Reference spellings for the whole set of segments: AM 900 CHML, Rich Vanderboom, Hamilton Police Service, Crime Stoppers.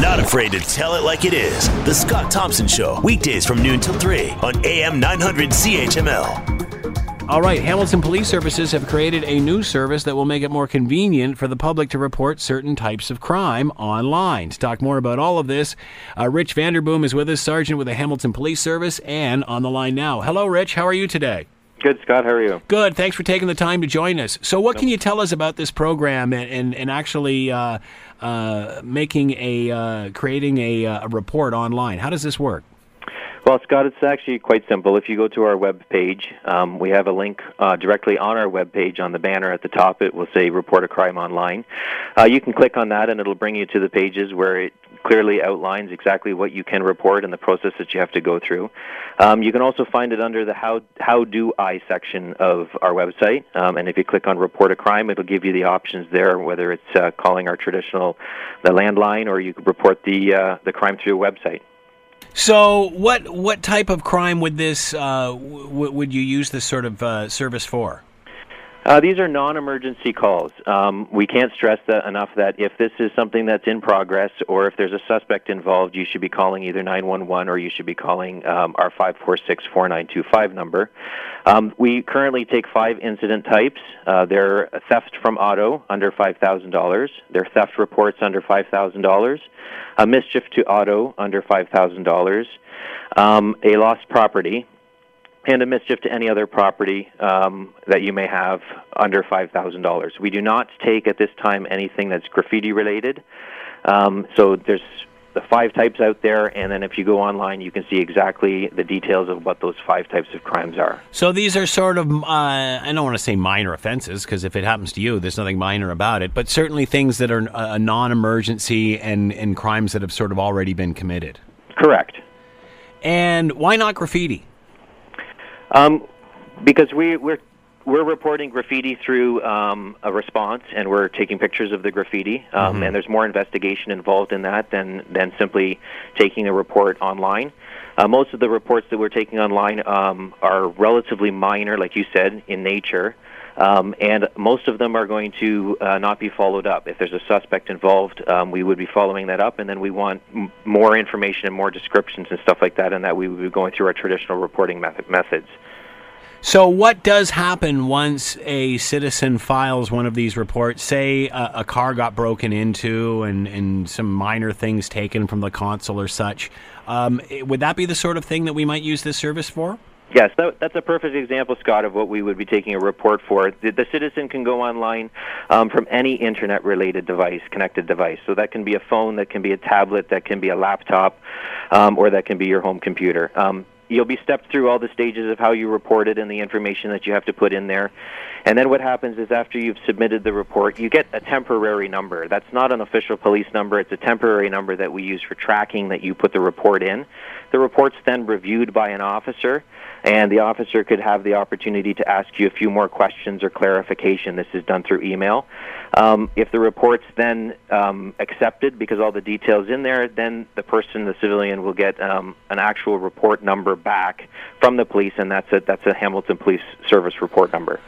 Not afraid to tell it like it is. The Scott Thompson Show, weekdays from noon till 3 on AM 900 CHML. All right, Hamilton Police Services have created a new service that will make it more convenient for the public to report certain types of crime online. To talk more about all of this, Rich Vanderboom is with us, Sergeant with the Hamilton Police Service, and on the line now. Hello, Rich. How are you today? Good, Scott. How are you? Good. Thanks for taking the time to join us. So what can you tell us about this program and actually creating a report online? How does this work? Well, Scott, it's actually quite simple. If you go to our web page, we have a link directly on our web page on the banner at the top. It will say Report a Crime Online. You can click on that, and it'll bring you to the pages where it clearly outlines exactly what you can report and the process that you have to go through. You can also find it under the How Do I section of our website. And if you click on Report a Crime, it'll give you the options there, whether it's calling our traditional landline, or you could report the crime through a website. So what type of crime would this would you use this sort of service for? These are non-emergency calls. We can't stress that enough that if this is something that's in progress or if there's a suspect involved, you should be calling either 911 or you should be calling our 546-4925 number. We currently take 5 incident types. They're theft from auto under $5,000. They're theft reports under $5,000. A mischief to auto under $5,000. A lost property. And a mischief to any other property that you may have under $5,000. We do not take at this time anything that's graffiti related. So there's the 5 types out there, and then if you go online, you can see exactly the details of what those 5 types of crimes are. So these are sort of, I don't want to say minor offenses, because if it happens to you, there's nothing minor about it, but certainly things that are a non-emergency and crimes that have sort of already been committed. Correct. And why not graffiti? Because we're reporting graffiti through a response, and we're taking pictures of the graffiti, and there's more investigation involved in that than simply taking a report online. Most of the reports that we're taking online are relatively minor, like you said, in nature, and most of them are going to not be followed up. If there's a suspect involved, we would be following that up, and then we want more information and more descriptions and stuff like that, and that we would be going through our traditional reporting methods. So what does happen once a citizen files one of these reports? Say a car got broken into and some minor things taken from the console or such. Would that be the sort of thing that we might use this service for? Yes, that's a perfect example, Scott, of what we would be taking a report for. The citizen can go online from any internet-related device, connected device. So that can be a phone, that can be a tablet, that can be a laptop, or that can be your home computer. You'll be stepped through all the stages of how you report it and the information that you have to put in there. And then what happens is after you've submitted the report, you get a temporary number. That's not an official police number. It's a temporary number that we use for tracking that you put the report in. The report's then reviewed by an officer, and the officer could have the opportunity to ask you a few more questions or clarification. This is done through email. If the report's then accepted because all the details in there, then the person, the civilian, will get an actual report number back from the police, and that's a Hamilton Police Service report number.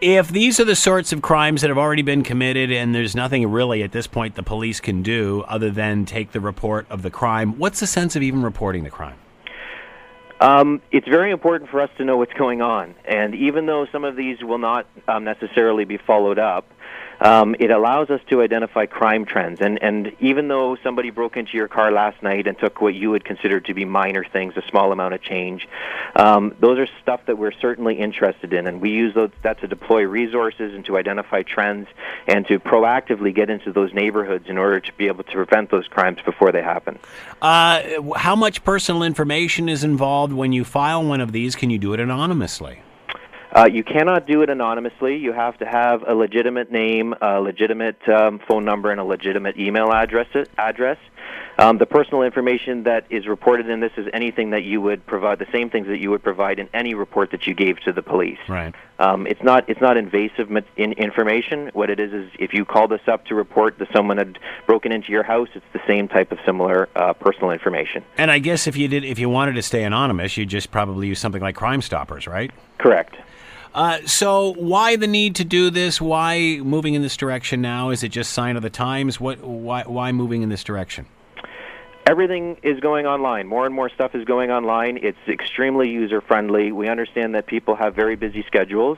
If these are the sorts of crimes that have already been committed and there's nothing really at this point the police can do other than take the report of the crime, what's the sense of even reporting the crime? It's very important for us to know what's going on, and even though some of these will not necessarily be followed up, it allows us to identify crime trends. And even though somebody broke into your car last night and took what you would consider to be minor things, a small amount of change, those are stuff that we're certainly interested in, and we use that to deploy resources and to identify trends and to proactively get into those neighborhoods in order to be able to prevent those crimes before they happen. How much personal information is involved? When you file one of these, can you do it anonymously? You cannot do it anonymously. You have to have a legitimate name, a legitimate phone number, and a legitimate email address. The personal information that is reported in this is anything that you would provide, the same things that you would provide in any report that you gave to the police. Right. It's not invasive information. What it is if you call this up to report that someone had broken into your house, it's the same type of similar personal information. And I guess if you wanted to stay anonymous, you'd just probably use something like Crime Stoppers, right? Correct. So why the need to do this? Why moving in this direction now? Is it just sign of the times? Why moving in this direction? Everything is going online. More and more stuff is going online. It's extremely user-friendly. We understand that people have very busy schedules,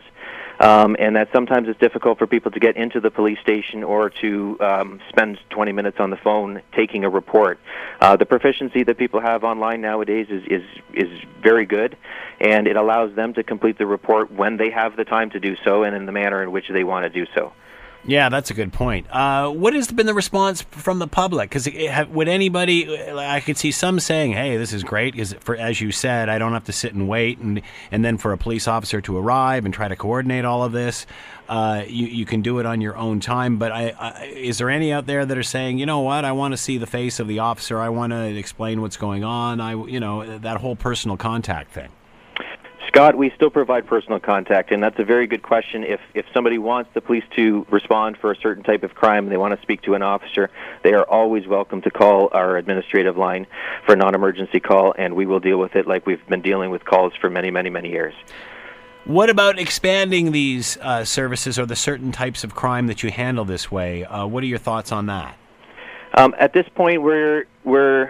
and that sometimes it's difficult for people to get into the police station or to spend 20 minutes on the phone taking a report. The proficiency that people have online nowadays is very good, and it allows them to complete the report when they have the time to do so and in the manner in which they want to do so. Yeah, that's a good point. What has been the response from the public? Because would anybody, I could see some saying, hey, this is great, because as you said, I don't have to sit and wait and then for a police officer to arrive and try to coordinate all of this. You can do it on your own time. But is there any out there that are saying, you know what, I want to see the face of the officer. I want to explain what's going on. That whole personal contact thing. Scott, we still provide personal contact, and that's a very good question. If somebody wants the police to respond for a certain type of crime and they want to speak to an officer, they are always welcome to call our administrative line for a non-emergency call, and we will deal with it like we've been dealing with calls for many, many, many years. What about expanding these services or the certain types of crime that you handle this way? What are your thoughts on that? At this point, we're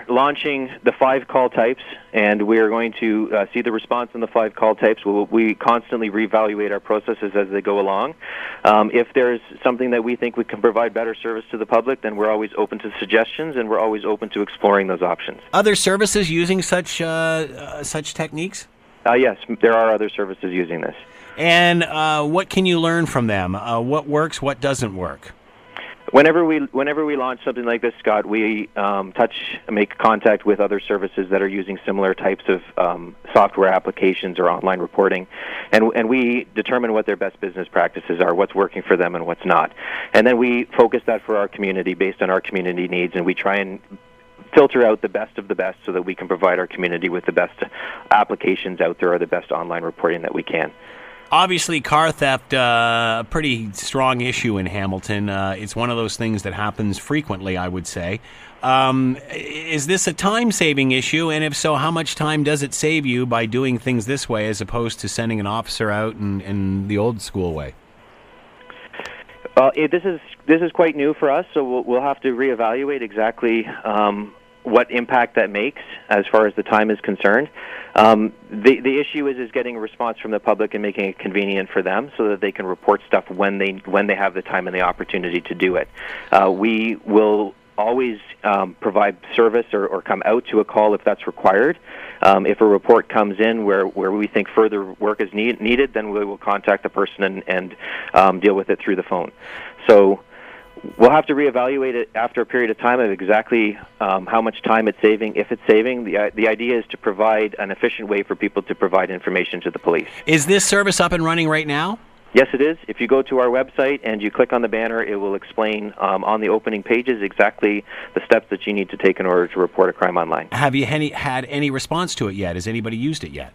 launching the 5 call types, and we are going to see the response in the 5 call types. We constantly reevaluate our processes as they go along. If there's something that we think we can provide better service to the public, then we're always open to suggestions, and we're always open to exploring those options. Other services using such techniques? Yes, there are other services using this. And what can you learn from them? What works? What doesn't work? Whenever we launch something like this, Scott, we make contact with other services that are using similar types of software applications or online reporting, and we determine what their best business practices are, what's working for them and what's not. And then we focus that for our community based on our community needs, and we try and filter out the best of the best so that we can provide our community with the best applications out there or the best online reporting that we can. Obviously, car theft, a pretty strong issue in Hamilton. It's one of those things that happens frequently, I would say. Is this a time-saving issue? And if so, how much time does it save you by doing things this way as opposed to sending an officer out in the old-school way? This is quite new for us, so we'll have to reevaluate exactly what impact that makes as far as the time is concerned. The issue is getting a response from the public and making it convenient for them so that they can report stuff when they have the time and the opportunity to do it. We will always provide service or come out to a call if that's required. If a report comes in where we think further work is needed, then we will contact the person and deal with it through the phone. So we'll have to reevaluate it after a period of time of exactly how much time it's saving, if it's saving. The idea is to provide an efficient way for people to provide information to the police. Is this service up and running right now? Yes, it is. If you go to our website and you click on the banner, it will explain on the opening pages exactly the steps that you need to take in order to report a crime online. Have you had any response to it yet? Has anybody used it yet?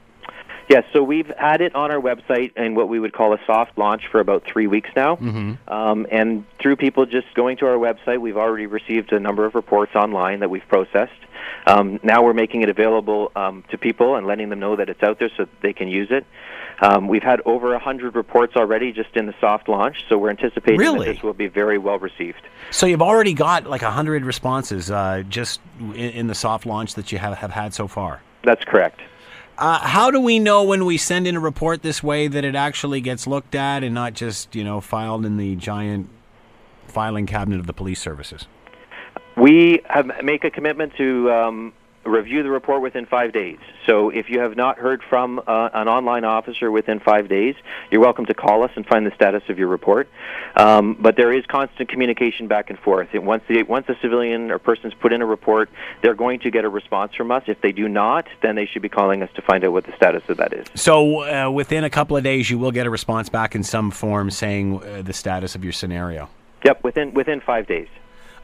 Yes, so we've had it on our website in what we would call a soft launch for about 3 weeks now. Mm-hmm. And through people just going to our website, we've already received a number of reports online that we've processed. Now we're making it available to people and letting them know that it's out there so that they can use it. We've had over 100 reports already just in the soft launch, so we're anticipating that this will be very well received. So you've already got like 100 responses just in the soft launch that you have had so far? That's correct. How do we know when we send in a report this way that it actually gets looked at and not just, filed in the giant filing cabinet of the police services? We make a commitment to review the report within 5 days. So if you have not heard from an online officer within 5 days, you're welcome to call us and find the status of your report. But there is constant communication back and forth. And once the civilian or person's put in a report, they're going to get a response from us. If they do not, then they should be calling us to find out what the status of that is. So within a couple of days, you will get a response back in some form saying the status of your scenario. Yep, within 5 days.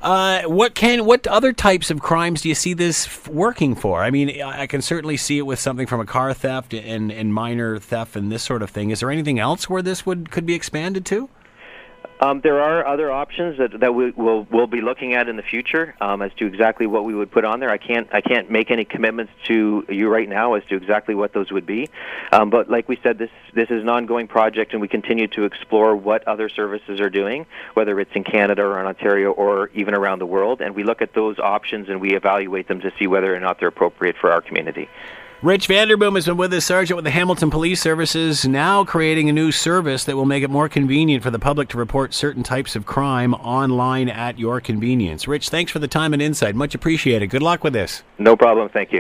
What other types of crimes do you see this working for? I mean, I can certainly see it with something from a car theft and minor theft and this sort of thing. Is there anything else where this could be expanded to? There are other options that we'll be looking at in the future as to exactly what we would put on there. I can't make any commitments to you right now as to exactly what those would be. But like we said, this is an ongoing project, and we continue to explore what other services are doing, whether it's in Canada or in Ontario or even around the world. And we look at those options and we evaluate them to see whether or not they're appropriate for our community. Rich Vanderboom has been with us, Sergeant with the Hamilton Police Services, now creating a new service that will make it more convenient for the public to report certain types of crime online at your convenience. Rich, thanks for the time and insight. Much appreciated. Good luck with this. No problem. Thank you.